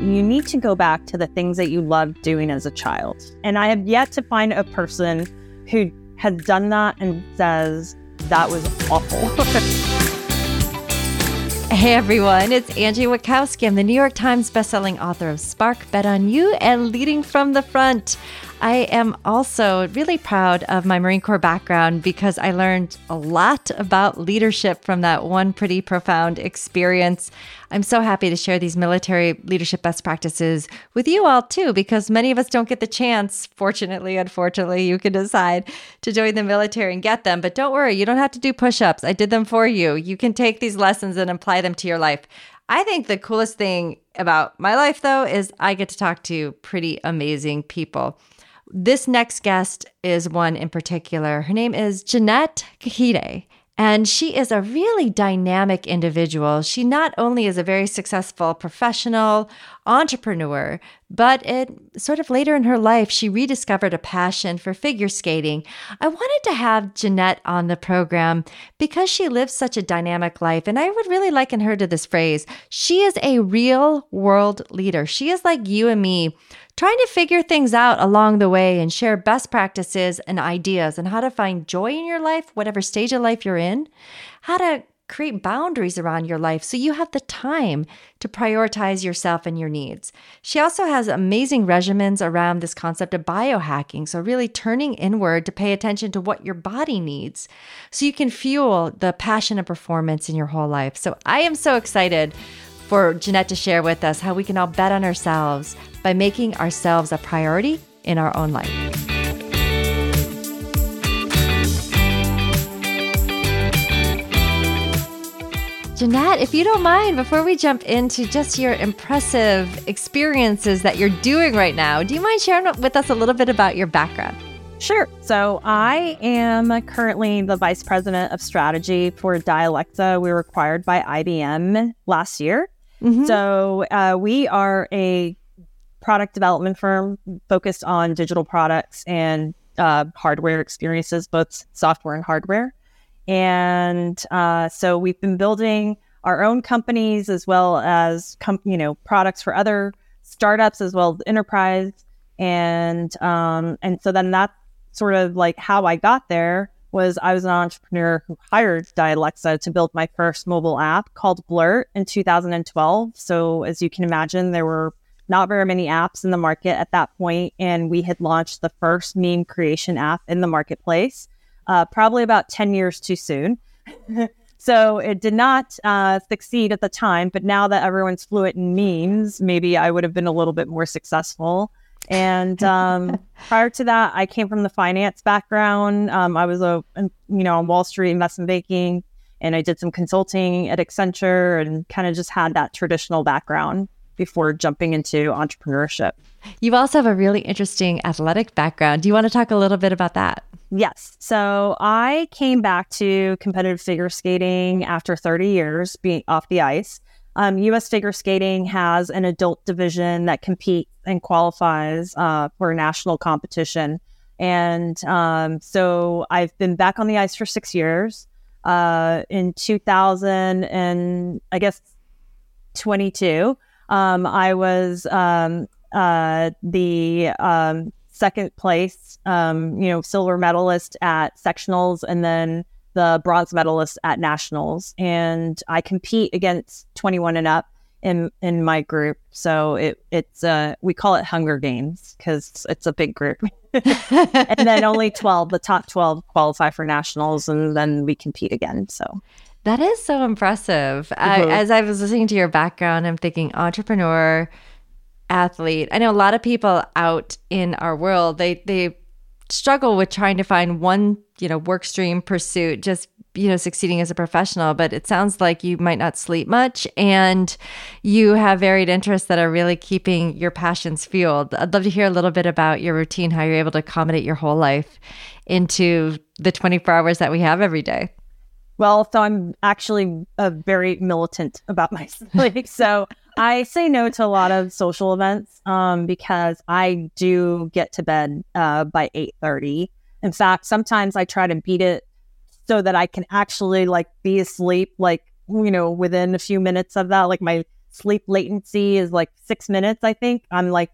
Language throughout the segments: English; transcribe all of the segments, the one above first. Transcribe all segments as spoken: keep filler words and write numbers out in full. you need to go back to the things that you loved doing as a child. And I have yet to find a person who has done that and says, that was awful. Hey everyone, it's Angie Wachowski. I'm the New York Times bestselling author of Spark, Bet On You, and Leading From the Front. I am also really proud of my Marine Corps background because I learned a lot about leadership from that one pretty profound experience. I'm so happy to share these military leadership best practices with you all too, because many of us don't get the chance, fortunately, unfortunately, you can decide to join the military and get them. But don't worry, you don't have to do push-ups. I did them for you. You can take these lessons and apply them to your life. I think the coolest thing about my life, though, is I get to talk to pretty amazing people. This next guest is one in particular. Her name is Jeannette Cajide. And she is a really dynamic individual. She not only is a very successful professional entrepreneur, but it sort of later in her life, she rediscovered a passion for figure skating. I wanted to have Jeannette on the program because she lives such a dynamic life. And I would really liken her to this phrase. She is a real world leader. She is like you and me, trying to figure things out along the way and share best practices and ideas on how to find joy in your life, whatever stage of life you're in, how to create boundaries around your life so you have the time to prioritize yourself and your needs. She also has amazing regimens around this concept of biohacking, so really turning inward to pay attention to what your body needs so you can fuel the passion and performance in your whole life. So I am so excited for Jeannette to share with us how we can all bet on ourselves by making ourselves a priority in our own life. Jeannette, if you don't mind, before we jump into just your impressive experiences that you're doing right now, do you mind sharing with us a little bit about your background? Sure. So I am currently the Vice President of Strategy for Dialecta. We were acquired by I B M last year. Mm-hmm. So uh, we are a product development firm focused on digital products and uh, hardware experiences, both software and hardware. And uh, so we've been building our own companies as well as com- you know products for other startups as well as enterprise. And um, and so then that's sort of like how I got there. Was I was an entrepreneur who hired Dialecta to build my first mobile app called Blurt in two thousand twelve. So as you can imagine, there were not very many apps in the market at that point, and we had launched the first meme creation app in the marketplace, uh, probably about ten years too soon. So it did not uh, succeed at the time, but now that everyone's fluent in memes, maybe I would have been a little bit more successful. And um, prior to that, I came from the finance background. Um, I was a, you know, on Wall Street investment banking, and I did some consulting at Accenture, and kind of just had that traditional background before jumping into entrepreneurship. You also have a really interesting athletic background. Do you want to talk a little bit about that? Yes. So I came back to competitive figure skating after thirty years being off the ice. Um, U S Figure Skating has an adult division that competes and qualifies uh, for national competition. And um, so I've been back on the ice for six years. Uh, in two thousand and I guess twenty-two, Um, I was um, uh, the um, second place, um, you know, silver medalist at sectionals, and then the bronze medalist at nationals. And I compete against twenty-one and up in in my group. So it it's uh, we call it Hunger Games because it's a big group. And then only twelve, the top twelve qualify for nationals, and then we compete again. So. That is so impressive. Mm-hmm. I, as I was listening to your background, I'm thinking entrepreneur, athlete. I know a lot of people out in our world, they they struggle with trying to find one, you know, work stream pursuit, just, you know, succeeding as a professional. But it sounds like you might not sleep much, and you have varied interests that are really keeping your passions fueled. I'd love to hear a little bit about your routine, how you're able to accommodate your whole life into the twenty-four hours that we have every day. Well, so I'm actually uh, very militant about my sleep. So I say no to a lot of social events um, because I do get to bed uh, by eight thirty. In fact, sometimes I try to beat it so that I can actually like be asleep, like, you know, within a few minutes of that. Like my sleep latency is like six minutes, I think. I'm like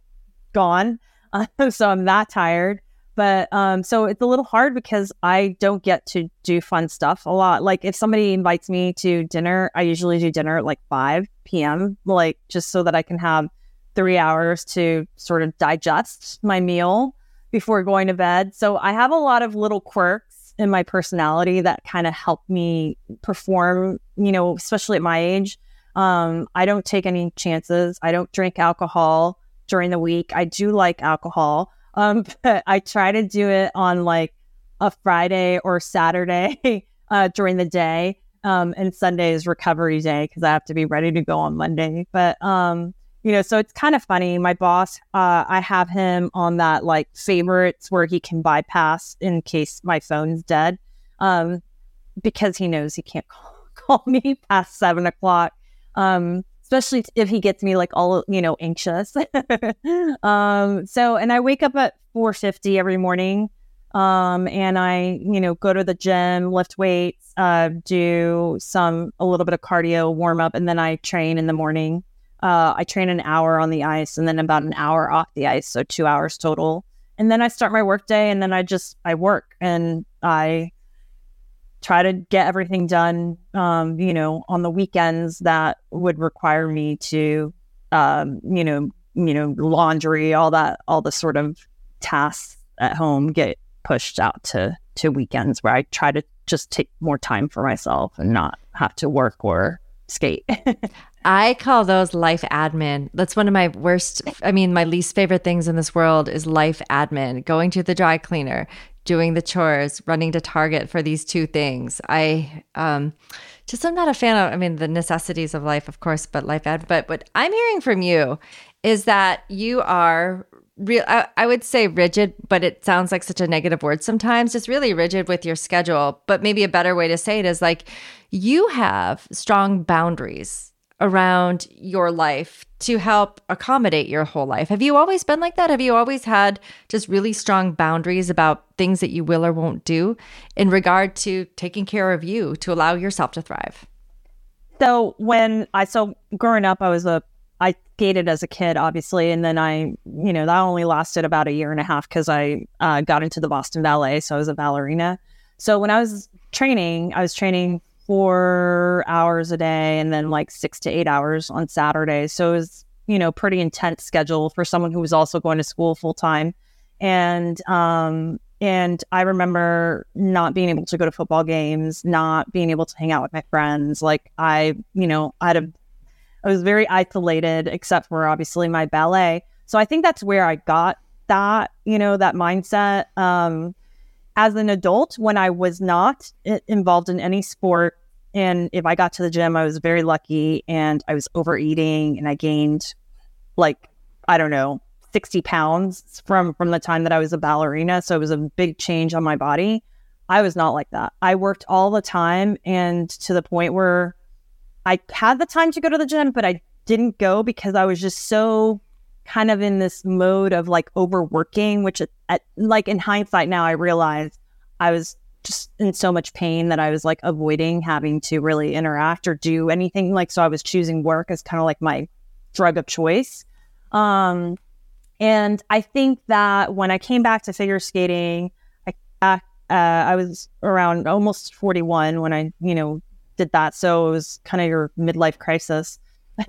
gone. Um, so I'm that tired. But um, so it's a little hard because I don't get to do fun stuff a lot. Like if somebody invites me to dinner, I usually do dinner at like five p.m., like just so that I can have three hours to sort of digest my meal before going to bed. So I have a lot of little quirks in my personality that kind of help me perform, you know, especially at my age. Um, I don't take any chances. I don't drink alcohol during the week. I do like alcohol. Um, but I try to do it on like a Friday or Saturday uh, during the day. Um, and Sunday is recovery day because I have to be ready to go on Monday. But, um, you know, so it's kind of funny. My boss, uh, I have him on that like favorites where he can bypass in case my phone's dead, um, because he knows he can't call, call me past seven o'clock. Um, especially if he gets me like all, you know, anxious. um, so, and I wake up at four fifty every morning. Um, and I, you know, go to the gym, lift weights, uh, do some, a little bit of cardio warm up. And then I train in the morning. Uh, I train an hour on the ice and then about an hour off the ice. So two hours total. And then I start my work day and then I just, I work and I try to get everything done, um, you know, on the weekends that would require me to, um, you know, you know, laundry, all that, all the sort of tasks at home get pushed out to, to weekends where I try to just take more time for myself and not have to work or skate. I call those life admin. That's one of my worst, I mean, my least favorite things in this world is life admin, going to the dry cleaner, doing the chores, running to Target for these two things. I um, just, I'm not a fan of, I mean, the necessities of life, of course, but life admin. But what I'm hearing from you is that you are real, I, I would say rigid, but it sounds like such a negative word sometimes, just really rigid with your schedule. But maybe a better way to say it is like, you have strong boundaries around your life to help accommodate your whole life. Have you always been like that? Have you always had just really strong boundaries about things that you will or won't do in regard to taking care of you to allow yourself to thrive? So when I, so growing up, I was a, I skated as a kid, obviously. And then I, you know, that only lasted about a year and a half because I uh, got into the Boston Ballet. So I was a ballerina. So when I was training, I was training four hours a day and then like six to eight hours on Saturdays. So it was, you know, pretty intense schedule for someone who was also going to school full time. And, um, and I remember not being able to go to football games, not being able to hang out with my friends. Like I, you know, I had a, I was very isolated except for obviously my ballet. So I think that's where I got that, you know, that mindset. Um, As an adult, when I was not involved in any sport, and if I got to the gym, I was very lucky and I was overeating and I gained like, I don't know, sixty pounds from, from the time that I was a ballerina. So it was a big change on my body. I was not like that. I worked all the time and to the point where I had the time to go to the gym, but I didn't go because I was just so kind of in this mode of like overworking, which at, like in hindsight now I realized I was just in so much pain that I was like avoiding having to really interact or do anything. Like, so I was choosing work as kind of like my drug of choice. Um, and I think that when I came back to figure skating, I, uh, I was around almost forty-one when I, you know, did that. So it was kind of your midlife crisis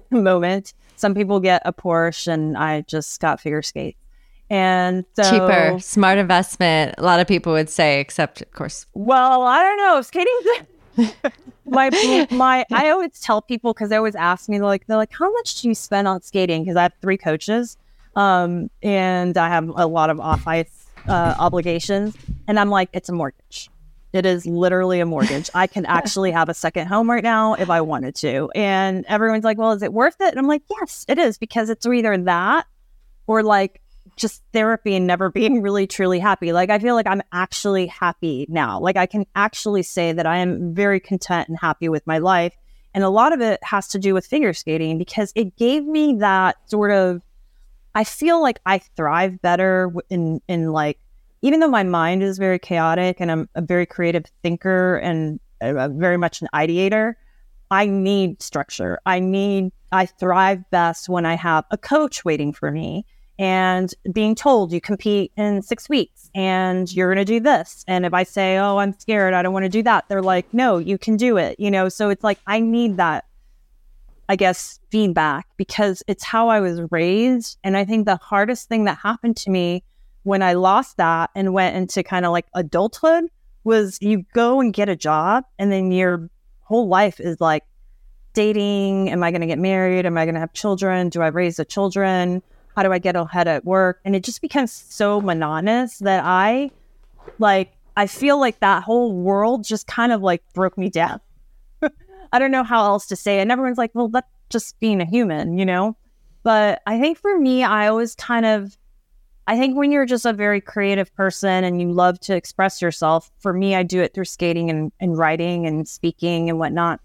moment. Some people get a Porsche and I just got figure skates. And so, cheaper, smart investment, a lot of people would say, except of course. Well, I don't know. Skating's my my I always tell people because they always ask me, like they're like, how much do you spend on skating? Because I have three coaches. Um, and I have a lot of off ice uh, obligations. And I'm like, it's a mortgage. It is literally a mortgage. I can actually have a second home right now if I wanted to. And everyone's like, well, is it worth it? And I'm like, yes, it is, because it's either that or like just therapy and never being really, truly happy. Like, I feel like I'm actually happy now. Like, I can actually say that I am very content and happy with my life. And a lot of it has to do with figure skating because it gave me that sort of, I feel like I thrive better in, in like, even though my mind is very chaotic and I'm a very creative thinker and uh, very much an ideator, I need structure. I need, I thrive best when I have a coach waiting for me and being told you compete in six weeks and you're going to do this. And if I say, oh, I'm scared, I don't want to do that, they're like, no, you can do it. You know, so it's like, I need that, I guess, feedback, because it's how I was raised. And I think the hardest thing that happened to me when I lost that and went into kind of like adulthood was you go and get a job and then your whole life is like dating. Am I going to get married? Am I going to have children? Do I raise the children? How do I get ahead at work? And it just becomes so monotonous that I like, I feel like that whole world just kind of like broke me down. I don't know how else to say it. And everyone's like, well, that's just being a human, you know? But I think for me, I always kind of, I think when you're just a very creative person and you love to express yourself, for me, I do it through skating and, and writing and speaking and whatnot.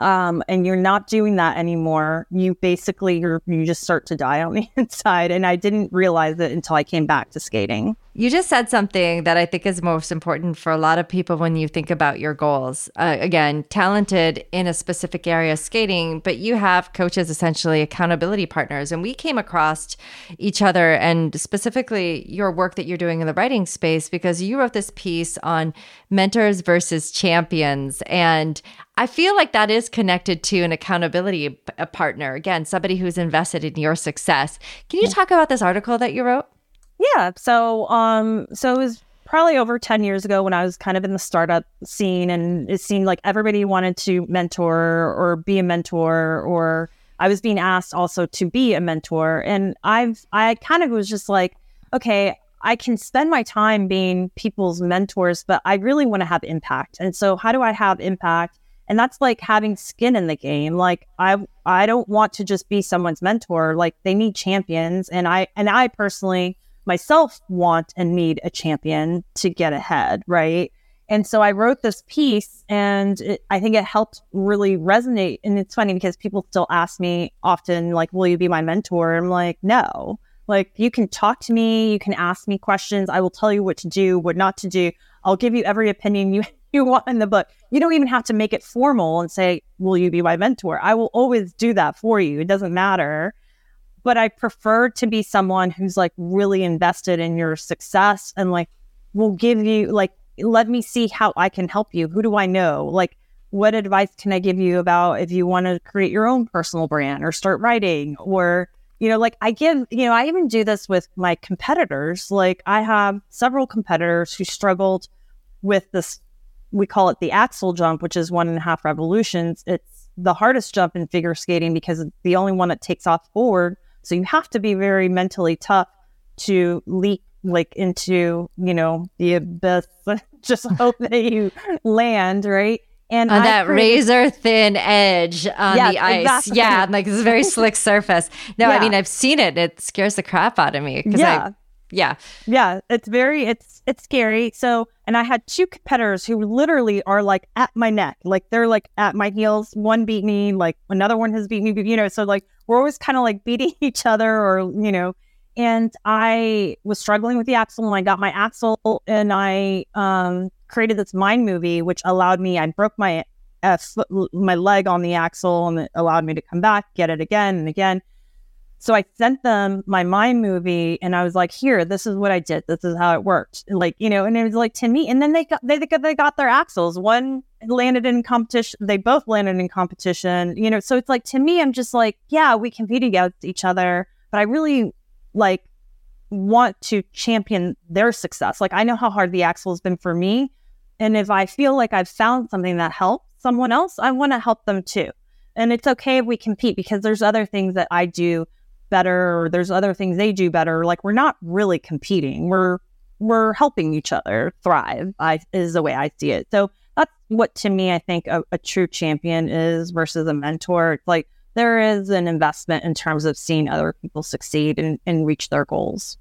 Um, and you're not doing that anymore. You basically, you're, you just start to die on the inside. And I didn't realize it until I came back to skating. You just said something that I think is most important for a lot of people when you think about your goals. Uh, again, talented in a specific area, skating, but you have coaches, essentially accountability partners. And we came across each other and specifically your work that you're doing in the writing space, because you wrote this piece on mentors versus champions. And I feel like that is connected to an accountability a partner. Again, somebody who's invested in your success. Can you talk about this article that you wrote? Yeah. So, um, so it was probably over ten years ago when I was kind of in the startup scene, and it seemed like everybody wanted to mentor or be a mentor, or I was being asked also to be a mentor. And I've, I kind of was just like, okay, I can spend my time being people's mentors, but I really want to have impact. And so how do I have impact? And that's like having skin in the game. Like I, I don't want to just be someone's mentor. Like they need champions. And I, and I personally myself want and need a champion to get ahead, right? And so I wrote this piece, and it, I think it helped really resonate. And it's funny because people still ask me often, like, will you be my mentor? I'm like, no. Like, you can talk to me, you can ask me questions, I will tell you what to do, what not to do. I'll give you every opinion you, you want in the book. You don't even have to make it formal and say, will you be my mentor? I will always do that for you. It doesn't matter. But I prefer to be someone who's like really invested in your success and like will give you like, let me see how I can help you. Who do I know? Like, what advice can I give you about if you want to create your own personal brand or start writing? Or, you know, like I give, you know, I even do this with my competitors. Like I have several competitors who struggled with this, we call it the axle jump, which is one and a half revolutions. It's the hardest jump in figure skating because it's the only one that takes off forward. So you have to be very mentally tough to leap like into, you know, the abyss. Just hope that you land, right? And on I that pre- razor thin edge on yes, the ice. Exactly. Yeah, like this very slick surface. No, yeah. I mean, I've seen it. It scares the crap out of me. Yeah. I, yeah. Yeah. It's very, it's, it's scary. So, and I had two competitors who literally are like at my neck. Like they're like at my heels. One beat me, like another one has beat me, you know, so like, we're always kind of like beating each other or, you know, and I was struggling with the axle and I got my axle and I um, created this mind movie, which allowed me, I broke my uh, foot, my leg on the axle and it allowed me to come back, get it again and again. So I sent them my mind movie and I was like, here, this is what I did. This is how it worked. And like, you know, and it was like to me. And then they got, they, they got their axles. One landed in competition. They both landed in competition, you know? So it's like, to me, I'm just like, yeah, we compete against each other, but I really like want to champion their success. Like I know how hard the axle has been for me. And if I feel like I've found something that helps someone else, I want to help them too. And it's okay if we compete because there's other things that I do better or there's other things they do better. Like we're not really competing. We're, we're helping each other thrive I, is the way I see it. So that's what to me, I think a, a true champion is versus a mentor. It's like there is an investment in terms of seeing other people succeed and, and reach their goals.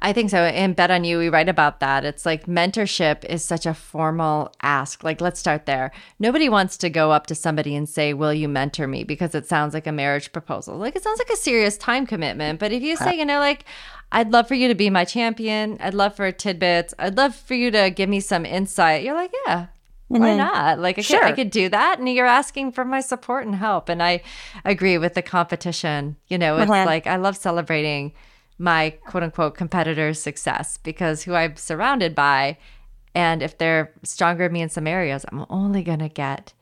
I think so. And Bet On You, we write about that. It's like mentorship is such a formal ask. Like, let's start there. Nobody wants to go up to somebody and say, will you mentor me? Because it sounds like a marriage proposal. Like, it sounds like a serious time commitment. But if you say, you know, like, I'd love for you to be my champion. I'd love for tidbits. I'd love for you to give me some insight. You're like, yeah, And Why then, not? Like, I, sure. could, I could do that. And you're asking for my support and help. And I agree with the competition. You know, it's uh-huh. like I love celebrating my quote unquote competitor's success, because who I'm surrounded by, and if they're stronger than me in some areas, I'm only going to get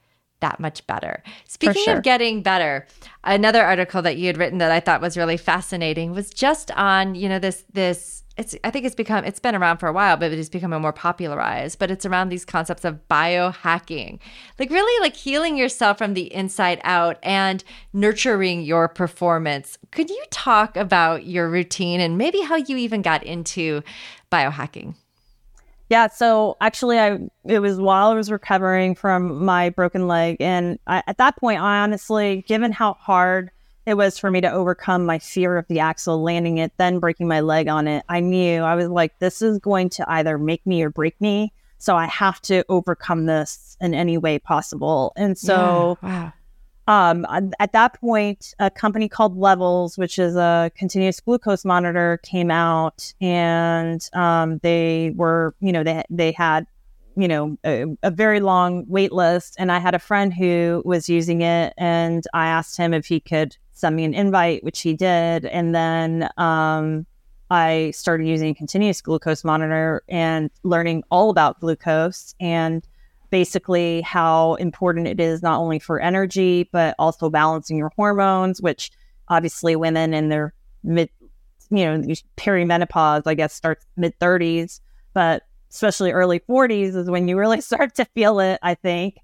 that much better. Speaking sure. of getting better, another article that you had written that I thought was really fascinating was just on, you know, this, this, it's, I think it's become, it's been around for a while, but it's becoming more popularized, but it's around these concepts of biohacking, like really like healing yourself from the inside out and nurturing your performance. Could you talk about your routine and maybe how you even got into biohacking? Yeah, so actually, I it was while I was recovering from my broken leg, and I, at that point, I honestly, given how hard it was for me to overcome my fear of the axle, landing it, then breaking my leg on it, I knew, I was like, this is going to either make me or break me, so I have to overcome this in any way possible. And so yeah, wow. um, at that point, a company called Levels, which is a continuous glucose monitor, came out, and um, they were, you know, they, they had, you know, a, a very long wait list. And I had a friend who was using it, and I asked him if he could send me an invite, which he did. And then um, I started using a continuous glucose monitor and learning all about glucose and basically how important it is, not only for energy, but also balancing your hormones, which obviously women in their mid, you know, perimenopause, I guess, starts mid thirties, but especially early forties is when you really start to feel it, I think.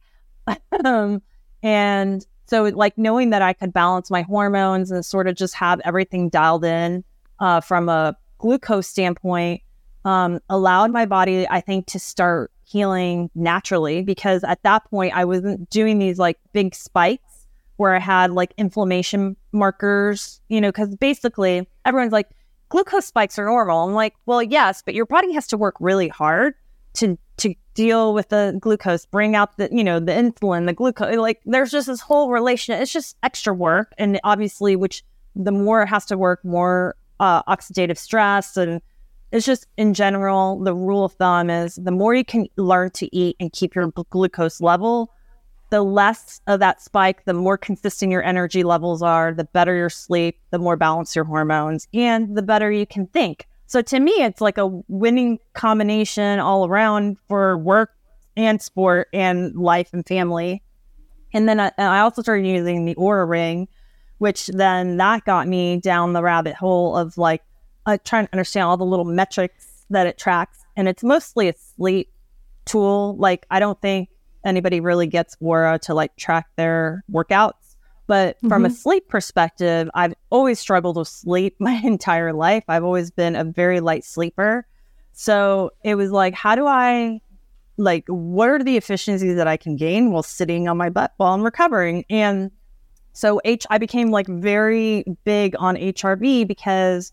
um, and so like knowing that I could balance my hormones and sort of just have everything dialed in uh, from a glucose standpoint um, allowed my body, I think, to start healing naturally, because at that point I wasn't doing these like big spikes where I had like inflammation markers, you know, because basically everyone's like, glucose spikes are normal. I'm like, well, yes, but your body has to work really hard to to deal with the glucose, bring out the, you know, the insulin, the glucose. Like, there's just this whole relation. It's just extra work. And obviously, which the more it has to work, more uh, oxidative stress. And it's just, in general, the rule of thumb is the more you can learn to eat and keep your b- glucose level, the less of that spike, the more consistent your energy levels are, the better your sleep, the more balanced your hormones, and the better you can think. So to me, it's like a winning combination all around for work and sport and life and family. And then I, I also started using the Oura Ring, which then that got me down the rabbit hole of like uh, trying to understand all the little metrics that it tracks. And it's mostly a sleep tool. Like, I don't think anybody really gets Oura to like track their workouts, but mm-hmm. from a sleep perspective, I've always struggled with sleep my entire life. I've always been a very light sleeper, so it was like, how do I like what are the efficiencies that I can gain while sitting on my butt while I'm recovering? And so H I became like very big on H R V, because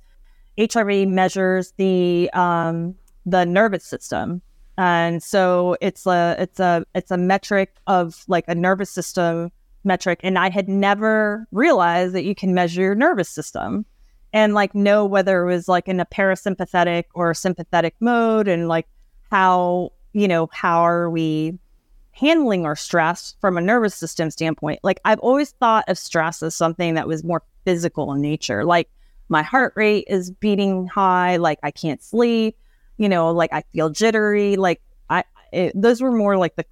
H R V measures the um the nervous system. And so it's a it's a it's a metric of like a nervous system metric. And I had never realized that you can measure your nervous system and like know whether it was like in a parasympathetic or sympathetic mode, and like how, you know, how are we handling our stress from a nervous system standpoint. Like, I've always thought of stress as something that was more physical in nature. Like, my heart rate is beating high, like I can't sleep, you know, like I feel jittery, like I, it, those were more like the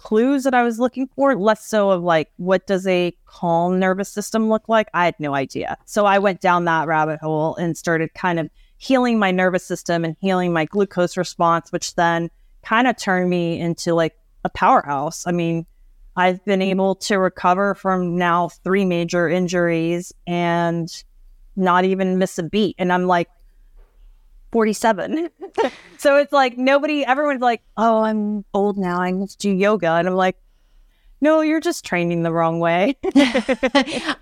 clues that I was looking for, less so of like, what does a calm nervous system look like? I had no idea. So I went down that rabbit hole and started kind of healing my nervous system and healing my glucose response, which then kind of turned me into like a powerhouse. I mean, I've been able to recover from now three major injuries and not even miss a beat. And I'm like, forty-seven. So it's like nobody, everyone's like, oh, I'm old now, I need to do yoga. And I'm like, no, you're just training the wrong way.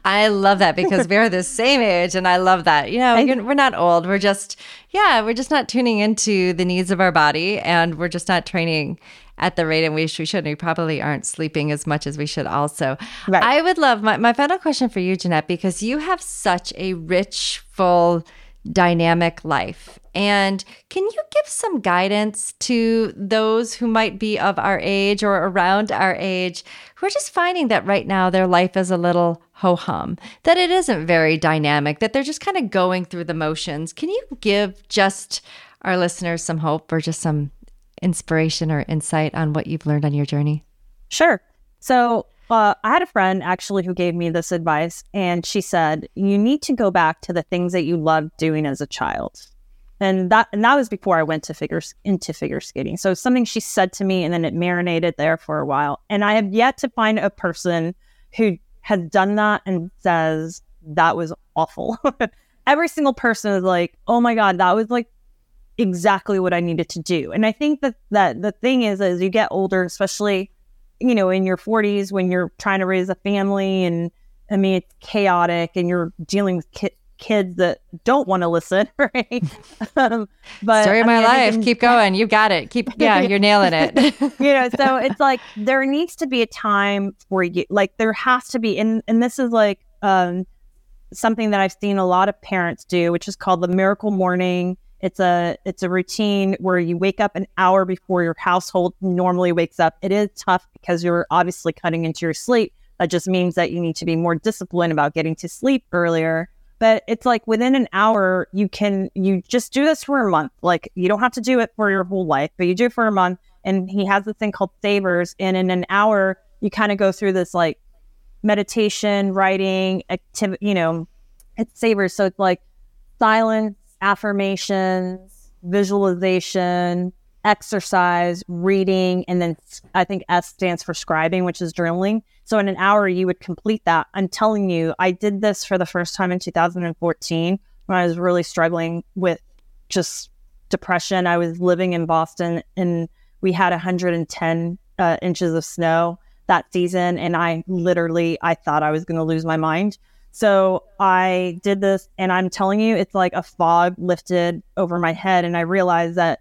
I love that, because we're the same age, and I love that. You know, we're not old. We're just, yeah, we're just not tuning into the needs of our body, and we're just not training at the rate in which we should. We probably aren't sleeping as much as we should also. Right. I would love, my, my final question for you, Jeannette, because you have such a rich, full dynamic life. And can you give some guidance to those who might be of our age or around our age who are just finding that right now their life is a little ho-hum, that it isn't very dynamic, that they're just kind of going through the motions? Can you give just our listeners some hope or just some inspiration or insight on what you've learned on your journey? Sure. So uh, I had a friend actually who gave me this advice, and she said, you need to go back to the things that you loved doing as a child. And that and that was before I went to figure, into figure skating. So something she said to me, and then it marinated there for a while. And I have yet to find a person who has done that and says, that was awful. Every single person is like, oh my God, that was like exactly what I needed to do. And I think that, that the thing is, as you get older, especially, you know, in your forties, when you're trying to raise a family, and I mean, it's chaotic, and you're dealing with ki- kids that don't want to listen, right? Um, but story of my I mean, life. Can, Keep going. You got it. Keep, yeah, you're nailing it. You know, so it's like, there needs to be a time for you, like there has to be, and, and this is like um, something that I've seen a lot of parents do, which is called the miracle morning. It's a it's a routine where you wake up an hour before your household normally wakes up. It is tough because you're obviously cutting into your sleep. That just means that you need to be more disciplined about getting to sleep earlier. But it's like within an hour, you can you just do this for a month. Like you don't have to do it for your whole life, but you do it for a month. And he has this thing called Savers. And in an hour, you kind of go through this like meditation, writing, activity, you know, it's Savers. So it's like silence, affirmations, visualization, exercise, reading, and then I think S stands for scribing, which is journaling. So in an hour, you would complete that. I'm telling you, I did this for the first time in two thousand fourteen when I was really struggling with just depression. I was living in Boston, and we had one hundred ten uh, inches of snow that season, and I literally, I thought I was going to lose my mind. So I did this, and I'm telling you, it's like a fog lifted over my head. And I realized that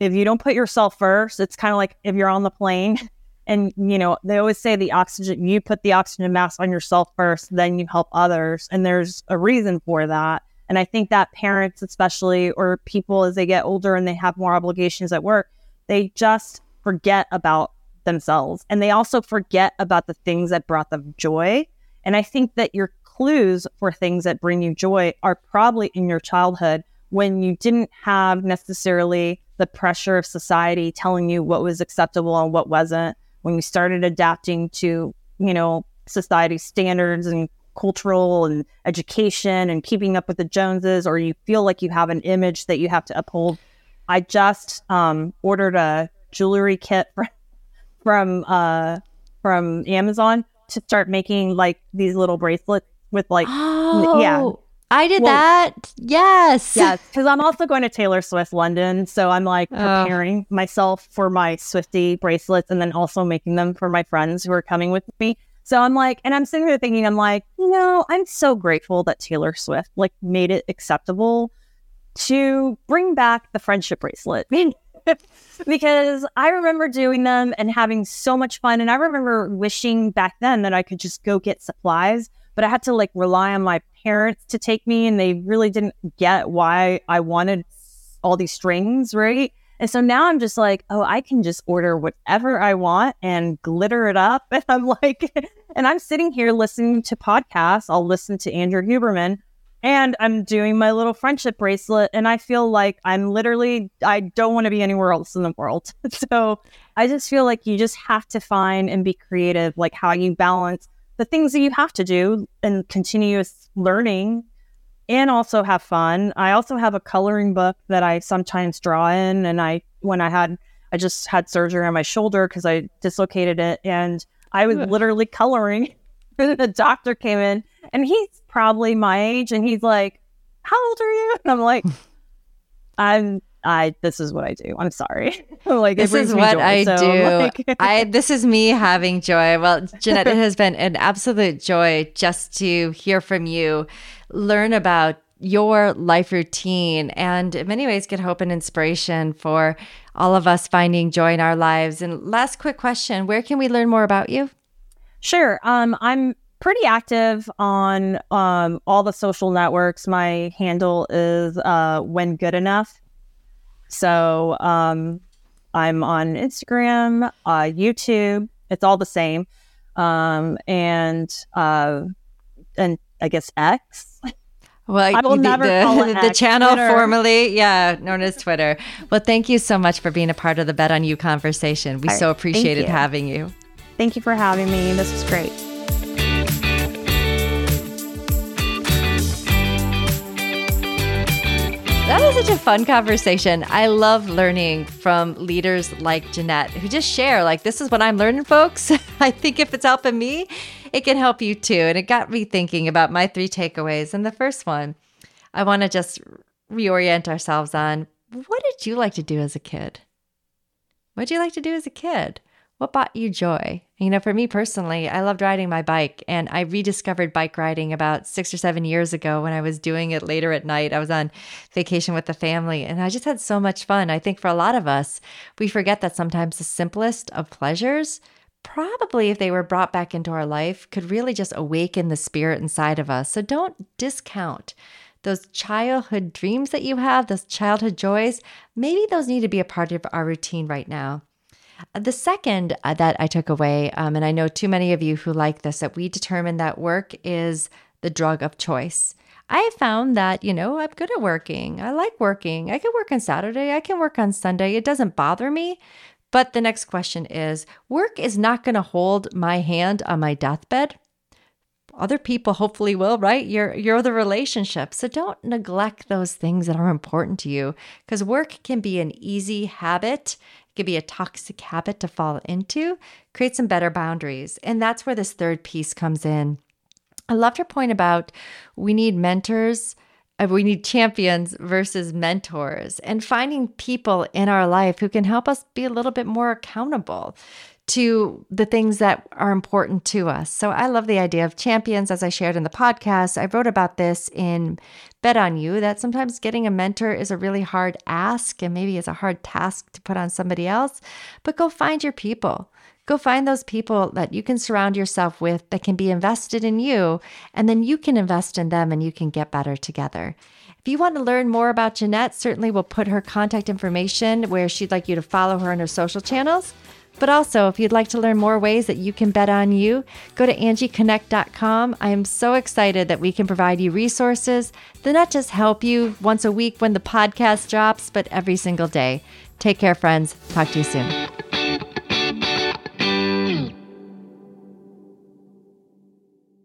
if you don't put yourself first, it's kind of like if you're on the plane and, you know, they always say the oxygen, you put the oxygen mask on yourself first, then you help others. And there's a reason for that. And I think that parents especially, or people as they get older and they have more obligations at work, they just forget about themselves. And they also forget about the things that brought them joy. And I think that you're clues for things that bring you joy are probably in your childhood when you didn't have necessarily the pressure of society telling you what was acceptable and what wasn't, when you started adapting to, you know, society's standards and cultural and education and keeping up with the Joneses, or you feel like you have an image that you have to uphold. I just um, ordered a jewelry kit from from, uh, from Amazon to start making like these little bracelets with like, oh, yeah, I did well, that. Yes. Yes. Because I'm also going to Taylor Swift London. So I'm like preparing oh. myself for my Swiftie bracelets, and then also making them for my friends who are coming with me. So I'm like, and I'm sitting there thinking, I'm like, you know, I'm so grateful that Taylor Swift like made it acceptable to bring back the friendship bracelet. Because I remember doing them and having so much fun. And I remember wishing back then that I could just go get supplies, but I had to like rely on my parents to take me, and they really didn't get why I wanted all these strings, right? And so now I'm just like, oh, I can just order whatever I want and glitter it up. And I'm like, and I'm sitting here listening to podcasts. I'll listen to Andrew Huberman, and I'm doing my little friendship bracelet, and I feel like I'm literally, I don't want to be anywhere else in the world. So I just feel like you just have to find and be creative, like how you balance the things that you have to do and continuous learning, and also have fun. I also have a coloring book that I sometimes draw in. And I, when I had, I just had surgery on my shoulder because I dislocated it, and I was literally coloring. The doctor came in, and he's probably my age, and he's like, how old are you? And I'm like, I'm, I, this is what I do. I'm sorry. Like, this is what joy, I so do. Like... I, this is me having joy. Well, Jeannette, it has been an absolute joy just to hear from you, learn about your life routine, and in many ways get hope and inspiration for all of us finding joy in our lives. And last quick question, where can we learn more about you? Sure. Um, I'm pretty active on um, all the social networks. My handle is uh, When Good Enough. So um, I'm on Instagram, uh, YouTube. It's all the same. Um, and uh, and I guess X. Well, I will never the, call it the X, channel Twitter. Formerly, yeah, known as Twitter. Well, thank you so much for being a part of the Bet On You conversation. We right. so appreciated you. having you. Thank you for having me. This was great. That was such a fun conversation. I love learning from leaders like Jeannette, who just share, like, this is what I'm learning, folks. I think if it's helping me, it can help you too. And it got me thinking about my three takeaways. And the first one, I want to just reorient ourselves on, what did you like to do as a kid? What did you like to do as a kid? What brought you joy? You know, for me personally, I loved riding my bike, and I rediscovered bike riding about six or seven years ago when I was doing it later at night. I was on vacation with the family, and I just had so much fun. I think for a lot of us, we forget that sometimes the simplest of pleasures, probably if they were brought back into our life, could really just awaken the spirit inside of us. So don't discount those childhood dreams that you have, those childhood joys. Maybe those need to be a part of our routine right now. The second that I took away, um, and I know too many of you who like this, that we determine that work is the drug of choice. I found that, you know, I'm good at working. I like working. I can work on Saturday. I can work on Sunday. It doesn't bother me. But the next question is, work is not going to hold my hand on my deathbed. Other people hopefully will, right? You're you're the relationship. So don't neglect those things that are important to you, because work can be an easy habit. It could be a toxic habit to fall into. Create some better boundaries. And that's where this third piece comes in. I loved her point about we need mentors, we need champions versus mentors, and finding people in our life who can help us be a little bit more accountable to the things that are important to us. So I love the idea of champions. As I shared in the podcast, I wrote about this in Bet On You, that sometimes getting a mentor is a really hard ask, and maybe it's a hard task to put on somebody else, but go find your people. Go find those people that you can surround yourself with that can be invested in you, and then you can invest in them and you can get better together. If you want to learn more about Jeannette, certainly we'll put her contact information where she'd like you to follow her on her social channels. But also, if you'd like to learn more ways that you can bet on you, go to Angie Connect dot com. I am so excited that we can provide you resources that not just help you once a week when the podcast drops, but every single day. Take care, friends. Talk to you soon.